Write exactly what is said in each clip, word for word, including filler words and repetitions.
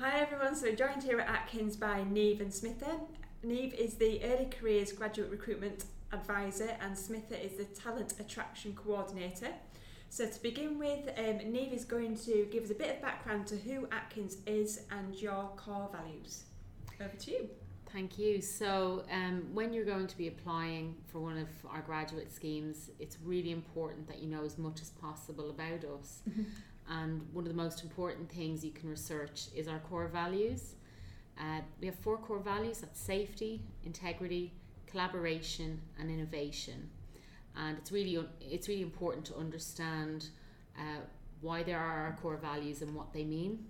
Hi everyone, so joined here at Atkins by Niamh and Smitha. Niamh is the Early Careers Graduate Recruitment Advisor and Smitha is the Talent Attraction Coordinator. So to begin with, um, Niamh is going to give us a bit of background to who Atkins is and your core values. Over to you. Thank you. So um, when you're going to be applying for one of our graduate schemes, it's really important that you know as much as possible about us. And one of the most important things you can research is our core values. Uh, we have four core values: that's safety, integrity, collaboration, and innovation. And it's really it's really important to understand uh, why there are our core values and what they mean.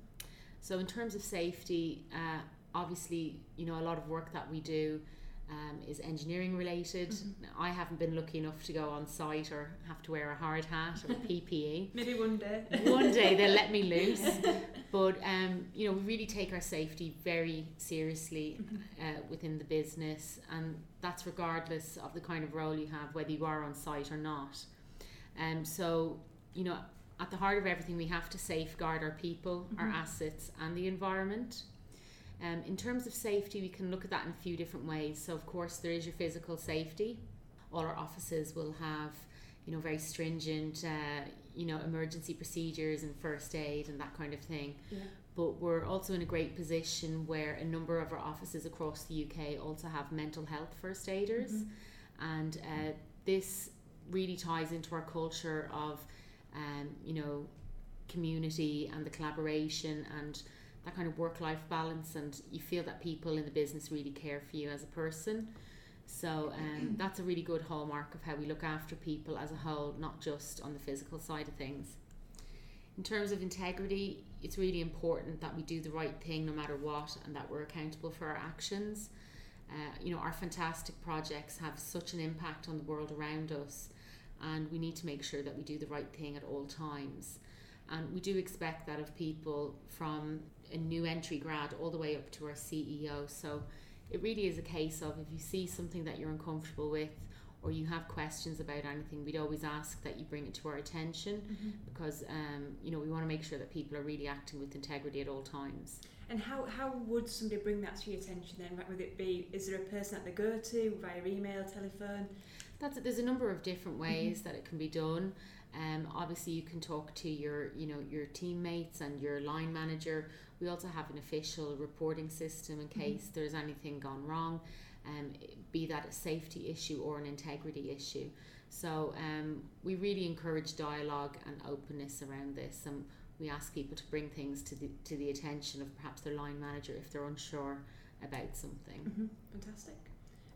So in terms of safety, uh, obviously, you know, a lot of work that we do um, is engineering related. Mm-hmm. Now, I haven't been lucky enough to go on site or have to wear a hard hat or a P P E. Maybe one day. One day they'll let me loose. But, um, you know, we really take our safety very seriously uh, within the business. And that's regardless of the kind of role you have, whether you are on site or not. Um, so, you know, at the heart of everything, we have to safeguard our people, mm-hmm. our assets and the environment. Um, in terms of safety, we can look at that in a few different ways. So, of course, there is your physical safety. All our offices will have, you know, very stringent, uh, you know, emergency procedures and first aid and that kind of thing. Yeah. But we're also in a great position where a number of our offices across the U K also have mental health first aiders. Mm-hmm. And uh, this really ties into our culture of, um, you know, community and the collaboration and that kind of work-life balance, and you feel that people in the business really care for you as a person. So um, that's a really good hallmark of how we look after people as a whole, not just on the physical side of things. In terms of integrity, it's really important that we do the right thing no matter what and that we're accountable for our actions. Uh, you know, our fantastic projects have such an impact on the world around us, and we need to make sure that we do the right thing at all times. And we do expect that of people, from a new entry grad all the way up to our C E O. So it really is a case of, if you see something that you're uncomfortable with or you have questions about anything, we'd always ask that you bring it to our attention, mm-hmm. because um, you know, we want to make sure that people are really acting with integrity at all times. And how, how would somebody bring that to your attention then? Like, would it be, is there a person that they go to via email, telephone? That's it. There's a number of different ways mm-hmm. that it can be done. Um, obviously, you can talk to your, you know, your teammates and your line manager. We also have an official reporting system in case mm-hmm. there's anything gone wrong, um, be that a safety issue or an integrity issue. So um, we really encourage dialogue and openness around this, and we ask people to bring things to the to the attention of perhaps their line manager if they're unsure about something. Mm-hmm. Fantastic.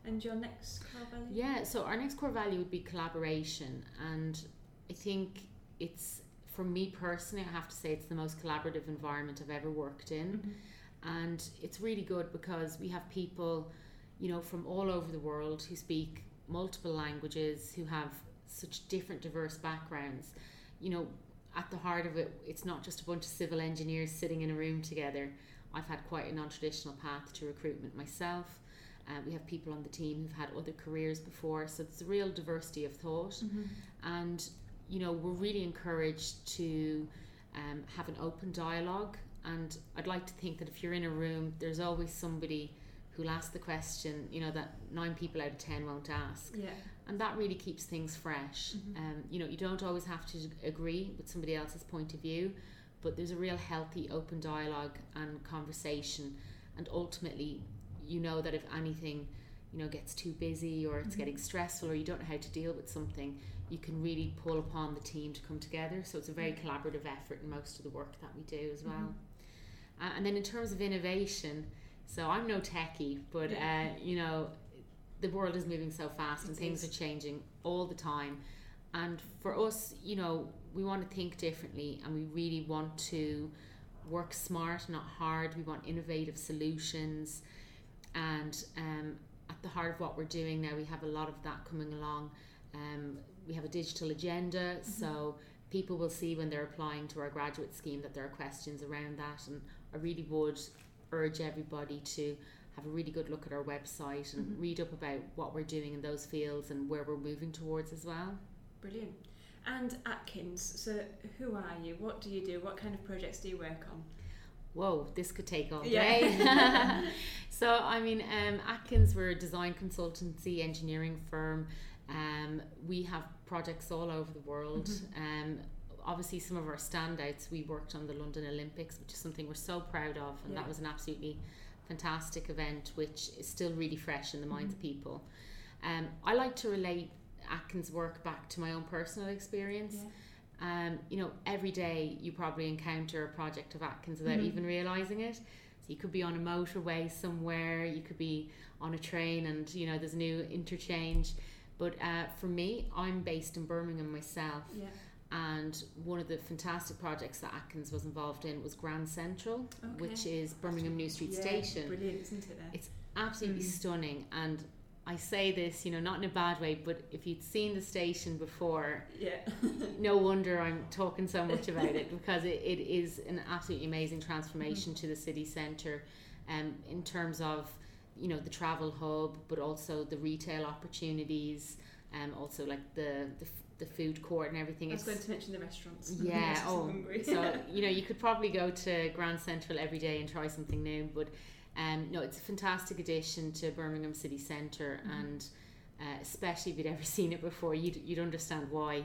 And your next core value? Yeah, so our next core value would be collaboration, and I think it's, for me personally, I have to say it's the most collaborative environment I've ever worked in. Mm-hmm. And it's really good because we have people, you know, from all over the world who speak multiple languages, who have such different diverse backgrounds. You know, at the heart of it, it's not just a bunch of civil engineers sitting in a room together. I've had quite a non-traditional path to recruitment myself. Uh, we have people on the team who've had other careers before, so it's a real diversity of thought. Mm-hmm. And you know, we're really encouraged to um, have an open dialogue, and I'd like to think that if you're in a room, there's always somebody who'll ask the question, you know, that nine people out of ten won't ask. Yeah. And that really keeps things fresh. Mm-hmm. Um, you know, you don't always have to agree with somebody else's point of view, but there's a real healthy, open dialogue and conversation. And ultimately, you know that if anything, you know, gets too busy or it's mm-hmm. getting stressful or you don't know how to deal with something, you can really pull upon the team to come together. So it's a very collaborative effort in most of the work that we do as well. Mm-hmm. Uh, and then in terms of innovation, so I'm no techie, but uh, you know, the world is moving so fast and things are changing all the time. And for us, you know, we want to think differently and we really want to work smart, not hard. We want innovative solutions. And um, at the heart of what we're doing now, we have a lot of that coming along. Um, we have a digital agenda, mm-hmm. so people will see when they're applying to our graduate scheme that there are questions around that. And I really would urge everybody to have a really good look at our website and mm-hmm. read up about what we're doing in those fields and where we're moving towards as well. Brilliant. And Atkins, so who are you? What do you do? What kind of projects do you work on? whoa, this could take all day. Yeah. So, I mean, um, Atkins, we're a design consultancy engineering firm. Um, we have projects all over the world. Mm-hmm. Um, obviously, some of our standouts, we worked on the London Olympics, which is something we're so proud of. And yeah. that was an absolutely fantastic event, which is still really fresh in the minds mm-hmm. of people. Um, I like to relate Atkins' work back to my own personal experience. Yeah. Um, you know, every day you probably encounter a project of Atkins without mm-hmm. even realising it. So you could be on a motorway somewhere, you could be on a train and, you know, there's a new interchange. But uh, for me, I'm based in Birmingham myself. Yeah. And one of the fantastic projects that Atkins was involved in was Grand Central, okay. which is Birmingham New Street yeah, Station. Brilliant, isn't it? There? It's absolutely mm. stunning. And I say this, you know, not in a bad way, but if you'd seen the station before, yeah. no wonder I'm talking so much about it, because it, it is an absolutely amazing transformation mm. to the city centre, um, in terms of, you know, the travel hub, but also the retail opportunities, um, also like the, the the food court and everything. I was it's, going to mention the restaurants. Yeah. Oh, so, you know, you could probably go to Grand Central every day and try something new, but... Um, no, it's a fantastic addition to Birmingham city centre, mm-hmm. and uh, especially if you'd ever seen it before, you'd, you'd understand why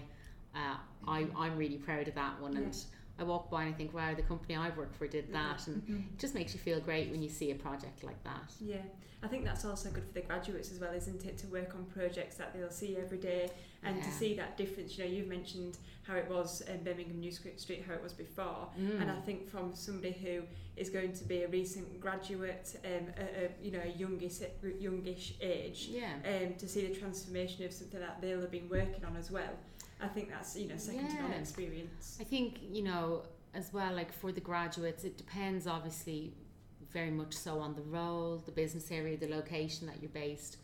uh, I, I'm really proud of that one. Yeah. And I walk by and I think, wow, the company I work for did that, yeah. and mm-hmm. it just makes you feel great when you see a project like that. Yeah, I think that's also good for the graduates as well, isn't it, to work on projects that they'll see every day and yeah. to see that difference. You know, you've mentioned how it was in Birmingham New Street, how it was before, mm. and I think from somebody who is going to be a recent graduate, um, a, a, you know, a youngish, youngish age, yeah. um, to see the transformation of something that they'll have been working on as well. I think that's, you know, second yeah. to none experience. I think, you know, as well, like for the graduates, it depends obviously very much so on the role, the business area, the location that you're based.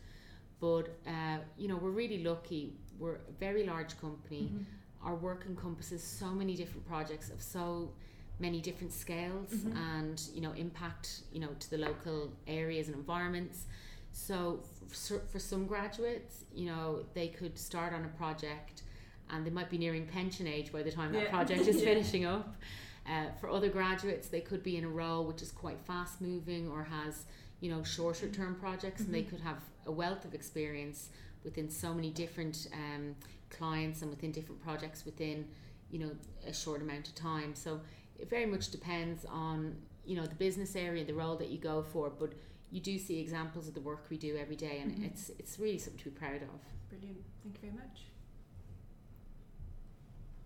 But, uh, you know, we're really lucky. We're a very large company. Mm-hmm. Our work encompasses so many different projects of so many different scales mm-hmm. and, you know, impact, you know, to the local areas and environments. So for, for some graduates, you know, they could start on a project and they might be nearing pension age by the time that yeah. project is yeah. finishing up. Uh, for other graduates, they could be in a role which is quite fast moving or has, you know, shorter term projects, mm-hmm. and they could have a wealth of experience within so many different um, clients and within different projects within, you know, a short amount of time. So it very much depends on, you know, the business area, the role that you go for, but you do see examples of the work we do every day, and mm-hmm. it's it's really something to be proud of. Brilliant. Thank you very much.